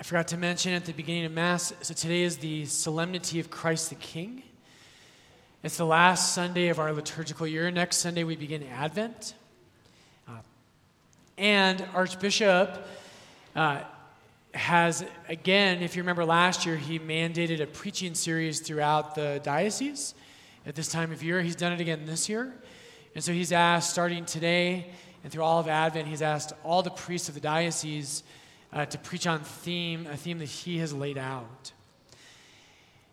I forgot to mention at the beginning of Mass, so today is the Solemnity of Christ the King. It's the last Sunday of our liturgical year. Next Sunday we begin Advent. And Archbishop has, again, if you remember last year, he mandated a preaching series throughout the diocese at this time of year. He's done it again this year. And so he's asked, starting today and through all of Advent, he's asked all the priests of the diocese to preach on a theme that he has laid out.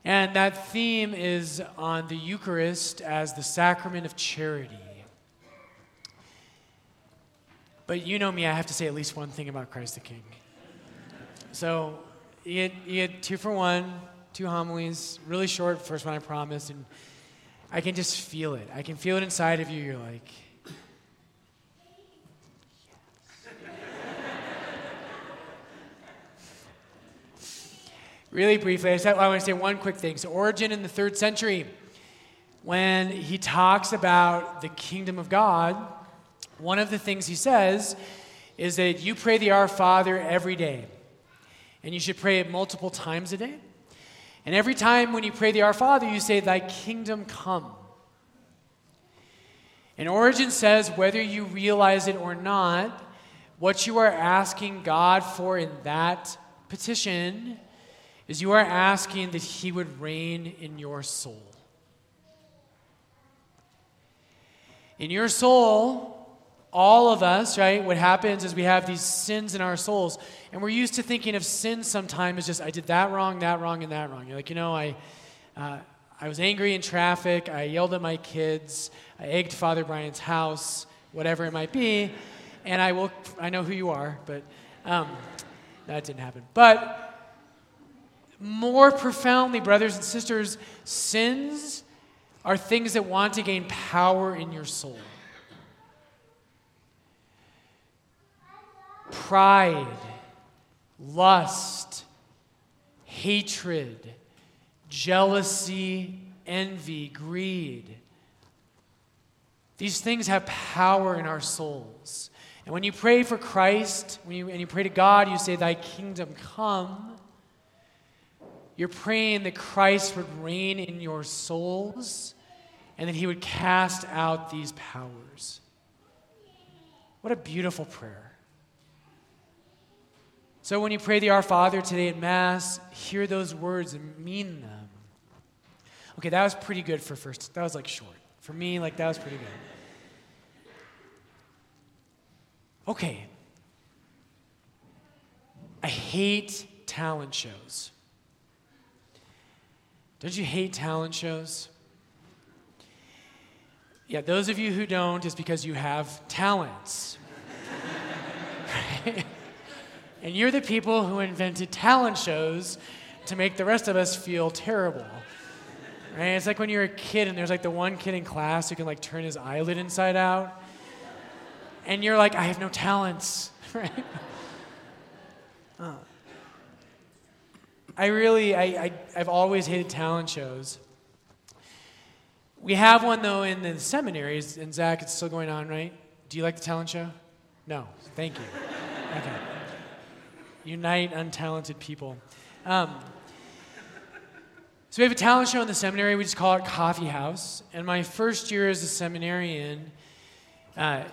And that theme is on the Eucharist as the sacrament of charity. But you know me, I have to say at least one thing about Christ the King. So you get 2 for 1, 2 homilies, really short, first one I promised, and I can just feel it. I can feel it inside of you. You're like, really briefly, I want to say one quick thing. So Origen in the 3rd century, when he talks about the kingdom of God, one of the things he says is that you pray the Our Father every day, and you should pray it multiple times a day. And every time when you pray the Our Father, you say, "Thy kingdom come." And Origen says, whether you realize it or not, what you are asking God for in that petition is you are asking that he would reign in your soul. In your soul, all of us, right, what happens is we have these sins in our souls, and we're used to thinking of sin sometimes as just, I did that wrong. You're like, I was angry in traffic, I yelled at my kids, I egged Father Brian's house, whatever it might be, and I know who you are, but that didn't happen. But more profoundly, brothers and sisters, sins are things that want to gain power in your soul. Pride, lust, hatred, jealousy, envy, greed. These things have power in our souls. And when you pray for Christ, when you pray to God, you say, "Thy kingdom come." You're praying that Christ would reign in your souls and that he would cast out these powers. What a beautiful prayer. So when you pray the Our Father today at Mass, hear those words and mean them. Okay, that was pretty good for first. That was like short. For me, like that was pretty good. Okay. I hate talent shows. Don't you hate talent shows? Yeah, those of you who don't, it's because you have talents. Right? And you're the people who invented talent shows to make the rest of us feel terrible. Right? It's like when you're a kid and there's like the one kid in class who can like turn his eyelid inside out. And you're like, I have no talents. Right? I've always hated talent shows. We have one, though, in the seminaries, and Zach, it's still going on, right? Do you like the talent show? No. Thank you. Okay. Unite untalented people. So we have a talent show in the seminary. We just call it Coffee House. And my first year as a seminarian, I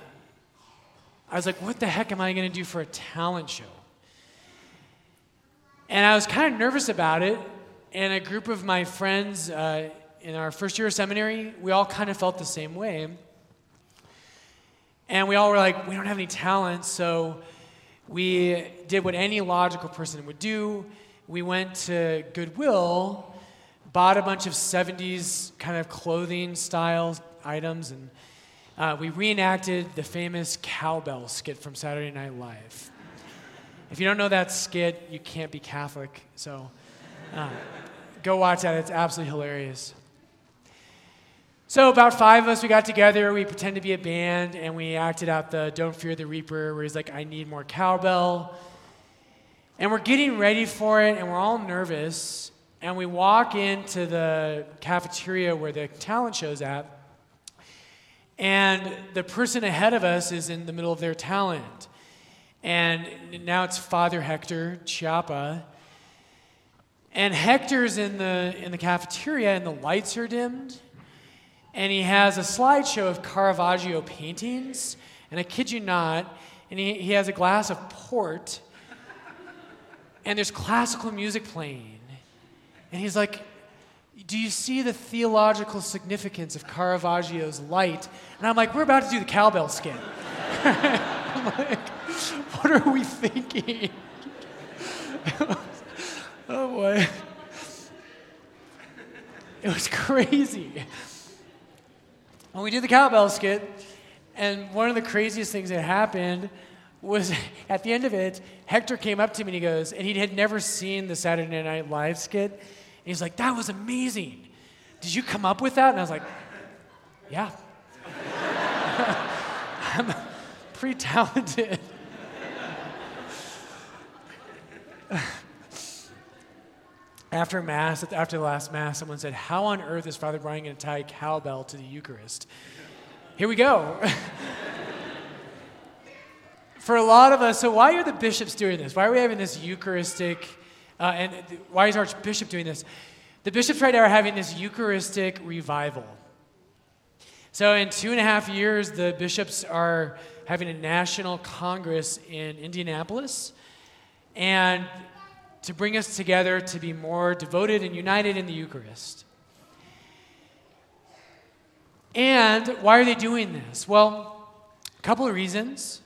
was like, what the heck am I going to do for a talent show? And I was kind of nervous about it, and a group of my friends in our first year of seminary, we all kind of felt the same way. And we all were like, we don't have any talent, so we did what any logical person would do. We went to Goodwill, bought a bunch of 70s kind of clothing style items, and we reenacted the famous cowbell skit from Saturday Night Live. If you don't know that skit, you can't be Catholic, so go watch that. It's absolutely hilarious. So about 5 of us, we got together, we pretended to be a band, and we acted out the Don't Fear the Reaper, where he's like, I need more cowbell. And we're getting ready for it, and we're all nervous, and we walk into the cafeteria where the talent show's at, and the person ahead of us is in the middle of their talent. And now it's Father Hector Chiapa. And Hector's in the cafeteria, and the lights are dimmed. And he has a slideshow of Caravaggio paintings. And I kid you not, and he has a glass of port. And there's classical music playing. And he's like, do you see the theological significance of Caravaggio's light? And I'm like, we're about to do the cowbell skin. I'm like, what are we thinking? Oh, boy. It was crazy. When we did the cowbell skit, and one of the craziest things that happened was at the end of it, Hector came up to me and he goes, and he had never seen the Saturday Night Live skit. And he's like, that was amazing. Did you come up with that? And I was like, yeah. I'm pretty talented. After Mass, after the last Mass, someone said, how on earth is Father Brian going to tie a cowbell to the Eucharist? Here we go. For a lot of us, so why are the bishops doing this? Why are we having this Eucharistic, and why is Archbishop doing this? The bishops right now are having this Eucharistic revival. So in 2.5 years, the bishops are having a national congress in Indianapolis, and to bring us together to be more devoted and united in the Eucharist. And why are they doing this? Well, a couple of reasons.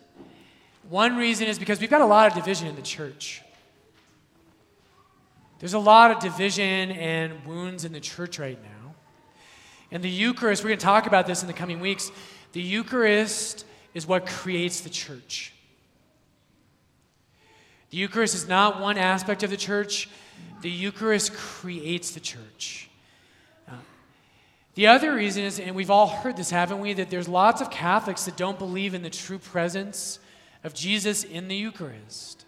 One reason is because we've got a lot of division in the church. There's a lot of division and wounds in the church right now. And the Eucharist, we're going to talk about this in the coming weeks, the Eucharist is what creates the church. The Eucharist is not one aspect of the church. The Eucharist creates the church. The other reason is, and we've all heard this, haven't we, that there's lots of Catholics that don't believe in the true presence of Jesus in the Eucharist.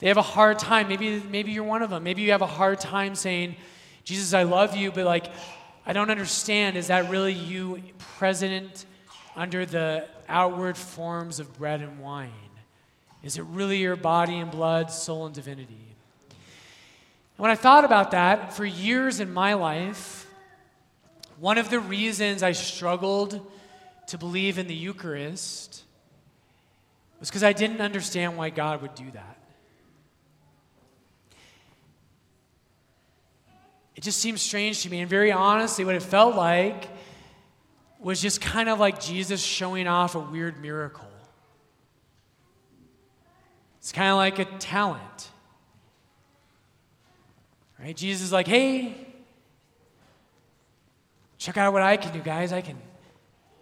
They have a hard time. Maybe you're one of them. Maybe you have a hard time saying, Jesus, I love you, but like, I don't understand. Is that really you present under the outward forms of bread and wine? Is it really your body and blood, soul and divinity? And when I thought about that, for years in my life, one of the reasons I struggled to believe in the Eucharist was because I didn't understand why God would do that. It just seemed strange to me, and very honestly, what it felt like was just kind of like Jesus showing off a weird miracle. It's kind of like a talent, right? Jesus is like, hey, check out what I can do, guys. I can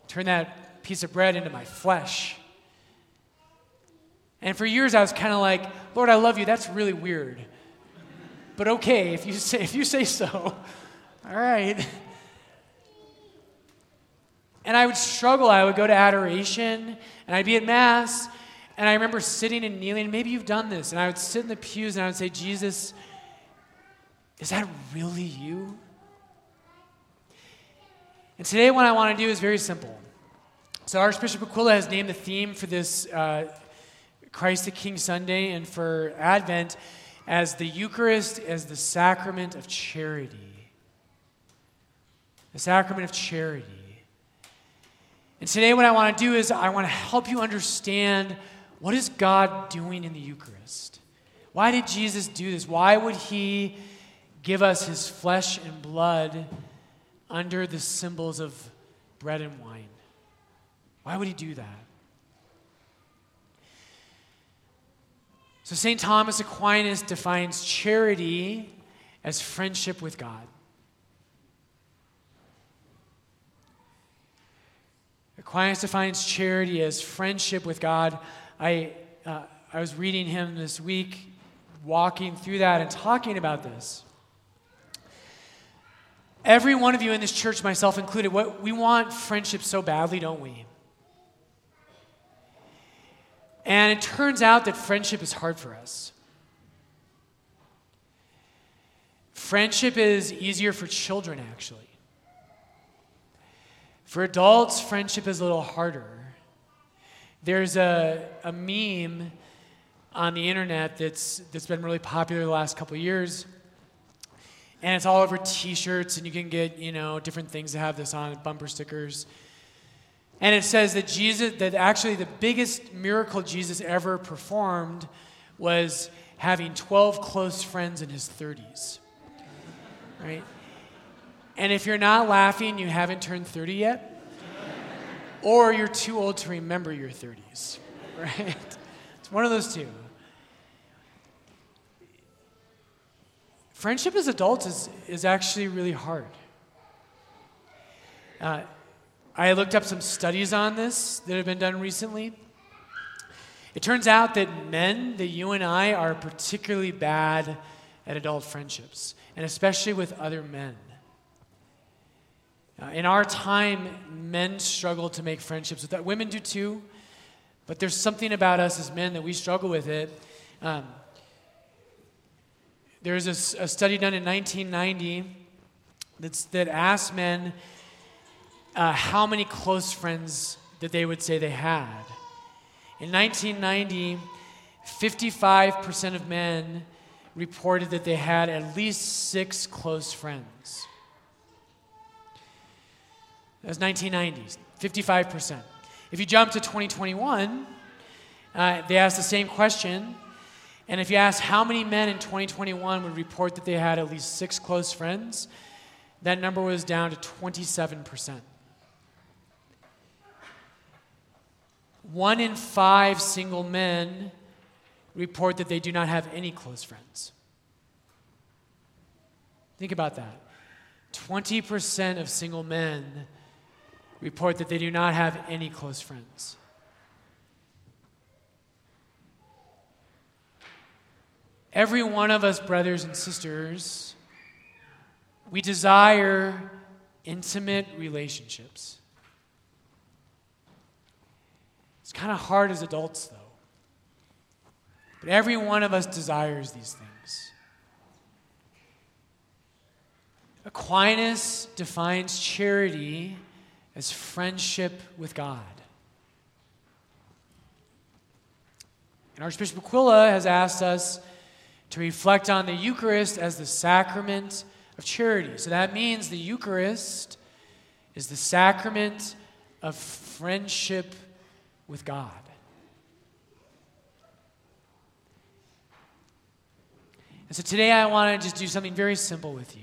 turn that piece of bread into my flesh. And for years, I was kind of like, Lord, I love you. That's really weird. But okay, if you say so, all right. And I would struggle. I would go to adoration, and I'd be at Mass, and I remember sitting and kneeling, and maybe you've done this, and I would sit in the pews and I would say, Jesus, is that really you? And today what I want to do is very simple. So Archbishop Aquila has named the theme for this Christ the King Sunday and for Advent as the Eucharist as the sacrament of charity. The sacrament of charity. And today what I want to do is I want to help you understand, what is God doing in the Eucharist? Why did Jesus do this? Why would he give us his flesh and blood under the symbols of bread and wine? Why would he do that? So St. Thomas Aquinas defines charity as friendship with God. Aquinas defines charity as friendship with God. I was reading him this week, walking through that and talking about this. Every one of you in this church, myself included, we want friendship so badly, don't we? And it turns out that friendship is hard for us. Friendship is easier for children, actually. For adults, friendship is a little harder. There's a meme on the internet that's been really popular the last couple of years, and it's all over T-shirts, and you can get, you know, different things that have this on, bumper stickers. And it says that actually the biggest miracle Jesus ever performed was having 12 close friends in his 30s, right? And if you're not laughing, you haven't turned 30 yet, or you're too old to remember your 30s, right? It's one of those two. Friendship as adults is actually really hard. I looked up some studies on this that have been done recently. It turns out that men, that you and I, are particularly bad at adult friendships, and especially with other men. In our time, men struggle to make friendships with that. Women do too, but there's something about us as men that we struggle with it. There's a study done in 1990 that asked men how many close friends that they would say they had. In 1990, 55% of men reported that they had at least 6 close friends. That was 1990s, 55%. If you jump to 2021, they asked the same question, and if you ask how many men in 2021 would report that they had at least 6 close friends, that number was down to 27%. 1 in 5 single men report that they do not have any close friends. Think about that. 20% of single men report that they do not have any close friends. Every one of us, brothers and sisters, we desire intimate relationships. It's kind of hard as adults, though. But every one of us desires these things. Aquinas defines charity as friendship with God. And Archbishop Aquila has asked us to reflect on the Eucharist as the sacrament of charity. So that means the Eucharist is the sacrament of friendship with God. And so today I want to just do something very simple with you.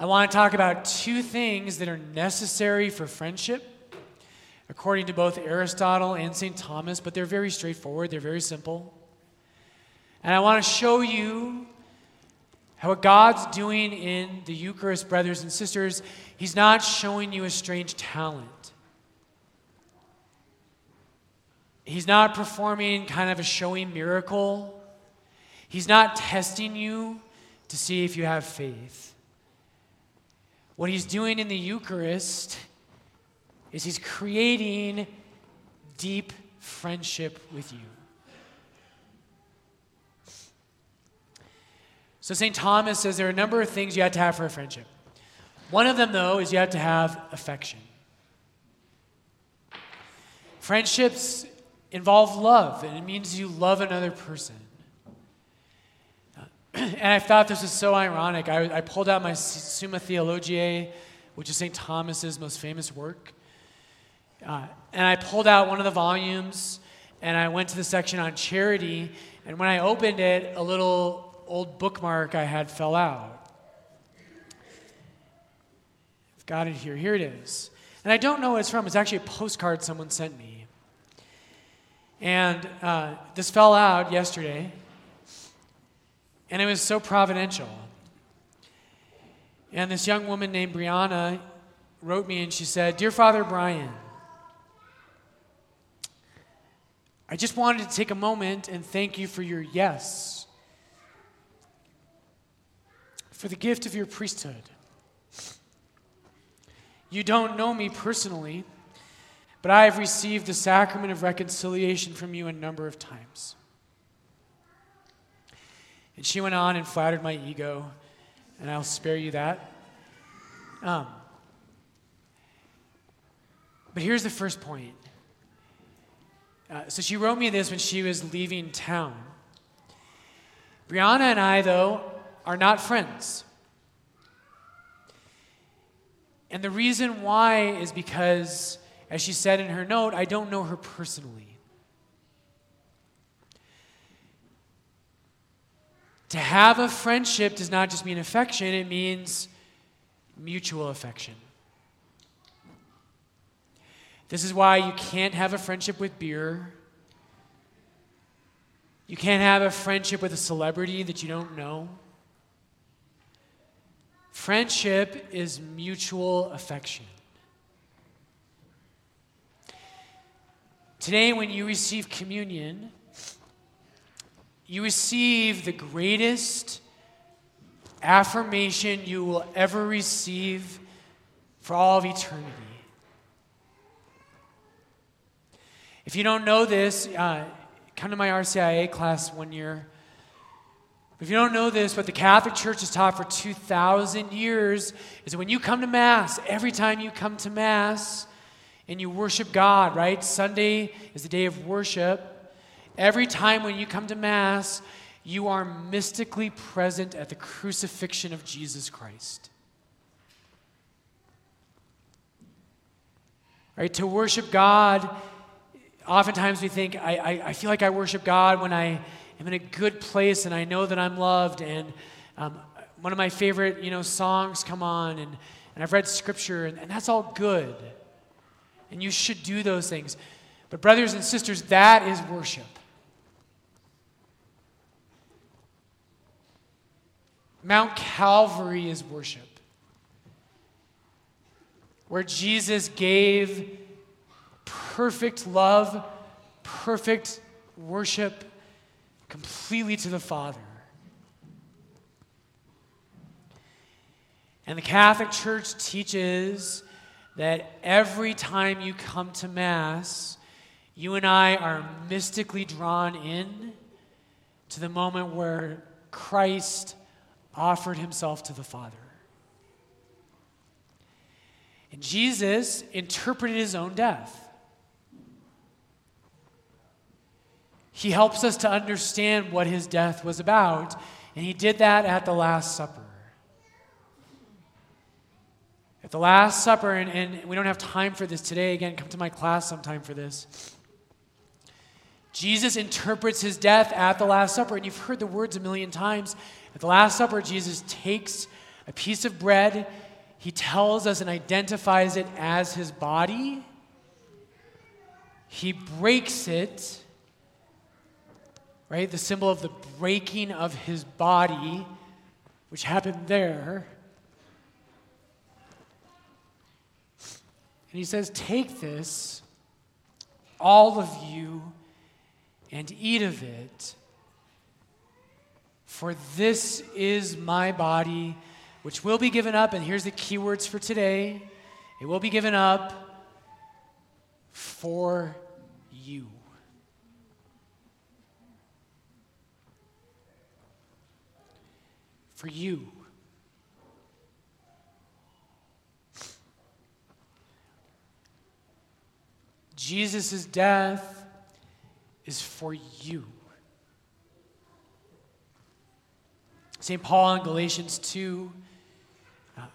I want to talk about 2 things that are necessary for friendship, according to both Aristotle and St. Thomas, but they're very straightforward, they're very simple. And I want to show you how what God's doing in the Eucharist, brothers and sisters, He's not showing you a strange talent. He's not performing kind of a showy miracle. He's not testing you to see if you have faith. What He's doing in the Eucharist is He's creating deep friendship with you. So St. Thomas says there are a number of things you have to have for a friendship. One of them, though, is you have to have affection. Friendships involve love, and it means you love another person. And I thought this was so ironic. I pulled out my Summa Theologiae, which is St. Thomas's most famous work, and I pulled out one of the volumes, and I went to the section on charity, and when I opened it, a little old bookmark I had fell out. I've got it here. Here it is. And I don't know what it's from. It's actually a postcard someone sent me. And this fell out yesterday. And it was so providential. And this young woman named Brianna wrote me and she said, "Dear Father Brian, I just wanted to take a moment and thank you for your yes, for the gift of your priesthood. You don't know me personally, but I have received the sacrament of reconciliation from you a number of times." And she went on and flattered my ego, and I'll spare you that. But here's the first point. So she wrote me this when she was leaving town. Brianna and I, though, are not friends. And the reason why is because, as she said in her note, I don't know her personally. To have a friendship does not just mean affection, it means mutual affection. This is why you can't have a friendship with beer. You can't have a friendship with a celebrity that you don't know. Friendship is mutual affection. Today, when you receive communion, you receive the greatest affirmation you will ever receive for all of eternity. If you don't know this, come to my RCIA class one year. If you don't know this, what the Catholic Church has taught for 2,000 years is that when you come to Mass, every time you come to Mass and you worship God, right? Sunday is the day of worship. Every time when you come to Mass, you are mystically present at the crucifixion of Jesus Christ. Right? To worship God, oftentimes we think, I feel like I worship God when I am in a good place and I know that I'm loved. And one of my favorite, songs come on and I've read scripture and that's all good. And you should do those things. But brothers and sisters, that is worship. Mount Calvary is worship. Where Jesus gave perfect love, perfect worship, completely to the Father. And the Catholic Church teaches that every time you come to Mass, you and I are mystically drawn in to the moment where Christ offered himself to the Father. And Jesus interpreted his own death. He helps us to understand what his death was about, and he did that at the Last Supper. At the Last Supper, and we don't have time for this today. Again, come to my class sometime for this. Jesus interprets his death at the Last Supper, and you've heard the words a million times. At the Last Supper, Jesus takes a piece of bread. He tells us and identifies it as his body. He breaks it. Right, the symbol of the breaking of his body, which happened there. And he says, "Take this, all of you, and eat of it, for this is my body, which will be given up," and here's the key words for today, "it will be given up for you." For you. Jesus' death is for you. St. Paul in Galatians 2,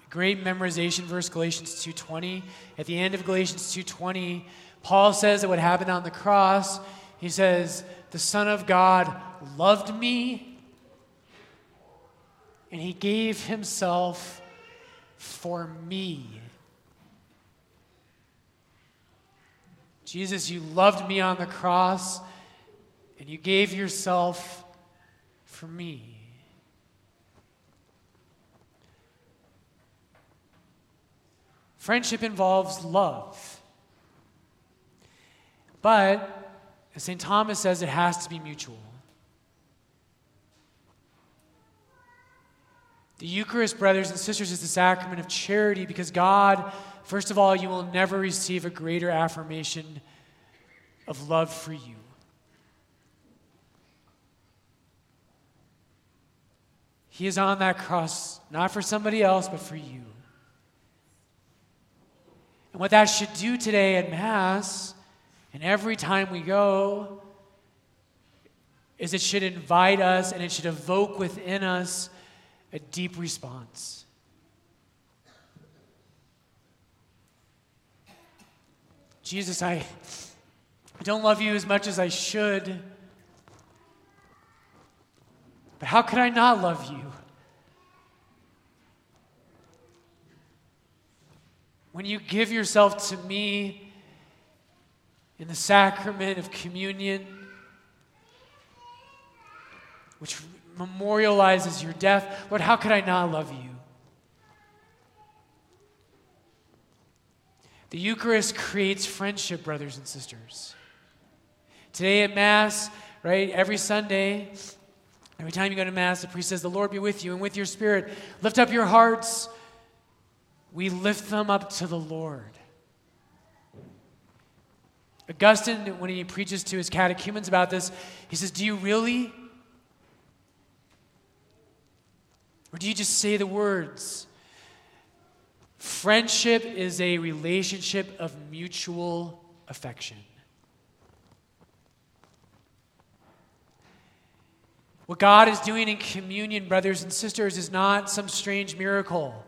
great memorization verse, Galatians 2:20. At the end of Galatians 2:20, Paul says that what happened on the cross, he says, the Son of God loved me, and he gave himself for me. Jesus, you loved me on the cross, and you gave yourself for me. Friendship involves love. But, as St. Thomas says, it has to be mutual. The Eucharist, brothers and sisters, is the sacrament of charity because God, first of all, you will never receive a greater affirmation of love for you. He is on that cross, not for somebody else, but for you. And what that should do today at Mass And every time we go, is it should invite us and it should evoke within us a deep response. Jesus, I don't love you as much as I should, but how could I not love you? When you give yourself to me in the sacrament of communion, which memorializes your death, Lord, how could I not love you? The Eucharist creates friendship, brothers and sisters. Today at Mass, right, every Sunday, every time you go to Mass, the priest says, the Lord be with you and with your spirit. Lift up your hearts. We lift them up to the Lord. Augustine, when he preaches to his catechumens about this, he says, do you really? Or do you just say the words? Friendship is a relationship of mutual affection. What God is doing in communion, brothers and sisters, is not some strange miracle.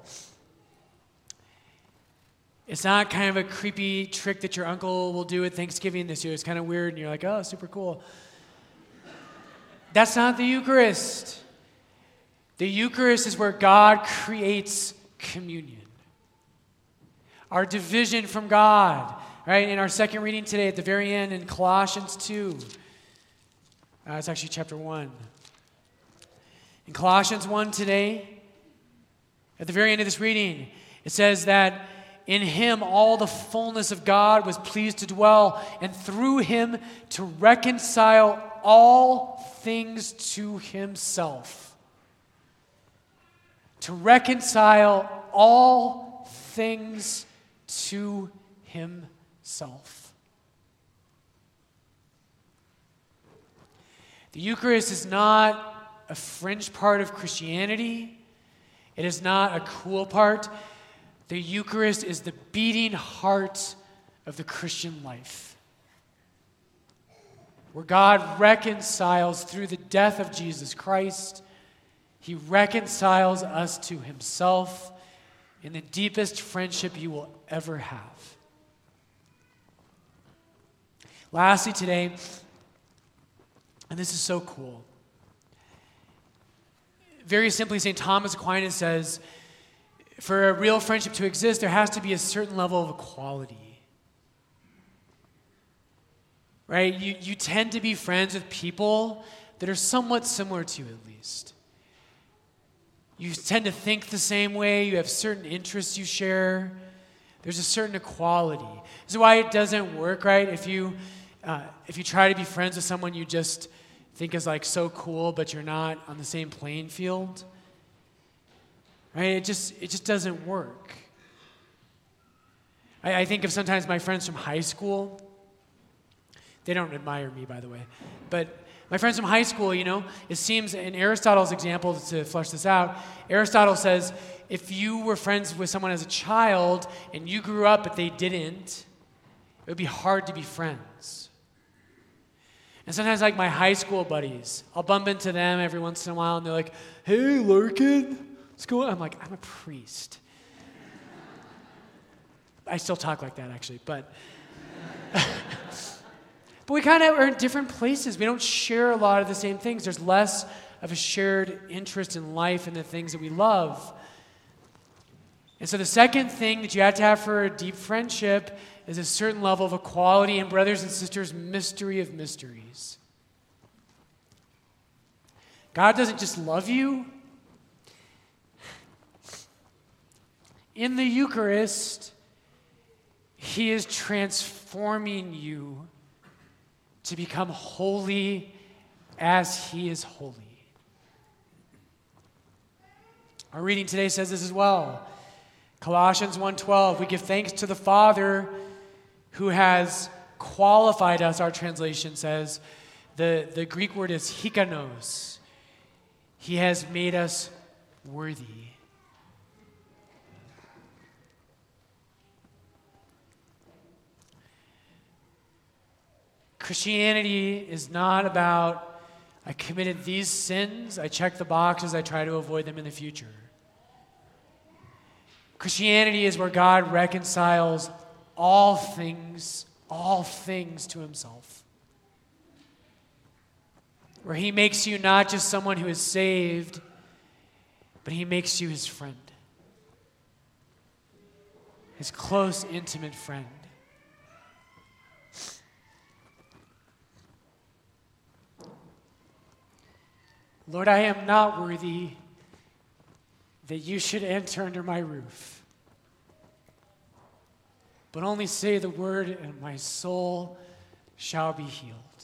It's not kind of a creepy trick that your uncle will do at Thanksgiving this year. It's kind of weird, and you're like, oh, super cool. That's not the Eucharist. The Eucharist is where God creates communion. Our division from God, right? In our second reading today at the very end in Colossians 2. It's actually chapter 1. In Colossians 1 today, at the very end of this reading, it says that in him all the fullness of God was pleased to dwell, and through him to reconcile all things to himself. To reconcile all things to himself. The Eucharist is not a fringe part of Christianity. It is not a cool part. The Eucharist is the beating heart of the Christian life, where God reconciles through the death of Jesus Christ. He reconciles us to himself in the deepest friendship you will ever have. Lastly today, and this is so cool, very simply, St. Thomas Aquinas says, for a real friendship to exist, there has to be a certain level of equality. Right? You tend to be friends with people that are somewhat similar to you, at least. You tend to think the same way. You have certain interests you share. There's a certain equality. This is why it doesn't work, right? If you try to be friends with someone you just think is like so cool, but you're not on the same playing field, right? It just doesn't work. I think of sometimes my friends from high school. They don't admire me, by the way. But my friends from high school, you know, it seems in Aristotle's example, to flesh this out, Aristotle says, if you were friends with someone as a child and you grew up but they didn't, it would be hard to be friends. And sometimes, like my high school buddies, I'll bump into them every once in a while and they're like, hey, Larkin. School, I'm like, I'm a priest. I still talk like that, actually, but but we kind of are in different places. We don't share a lot of the same things. There's less of a shared interest in life and the things that we love. And so the second thing that you have to have for a deep friendship is a certain level of equality, and brothers and sisters, mystery of mysteries. God doesn't just love you. In the Eucharist, he is transforming you to become holy as he is holy. Our reading today says this as well. Colossians 1:12, we give thanks to the Father who has qualified us, our translation says. The Greek word is hikanos. He has made us worthy. Christianity is not about, I committed these sins, I check the boxes, I try to avoid them in the future. Christianity is where God reconciles all things to himself. Where he makes you not just someone who is saved, but he makes you his friend. His close, intimate friend. Lord, I am not worthy that you should enter under my roof. But only say the word, and my soul shall be healed.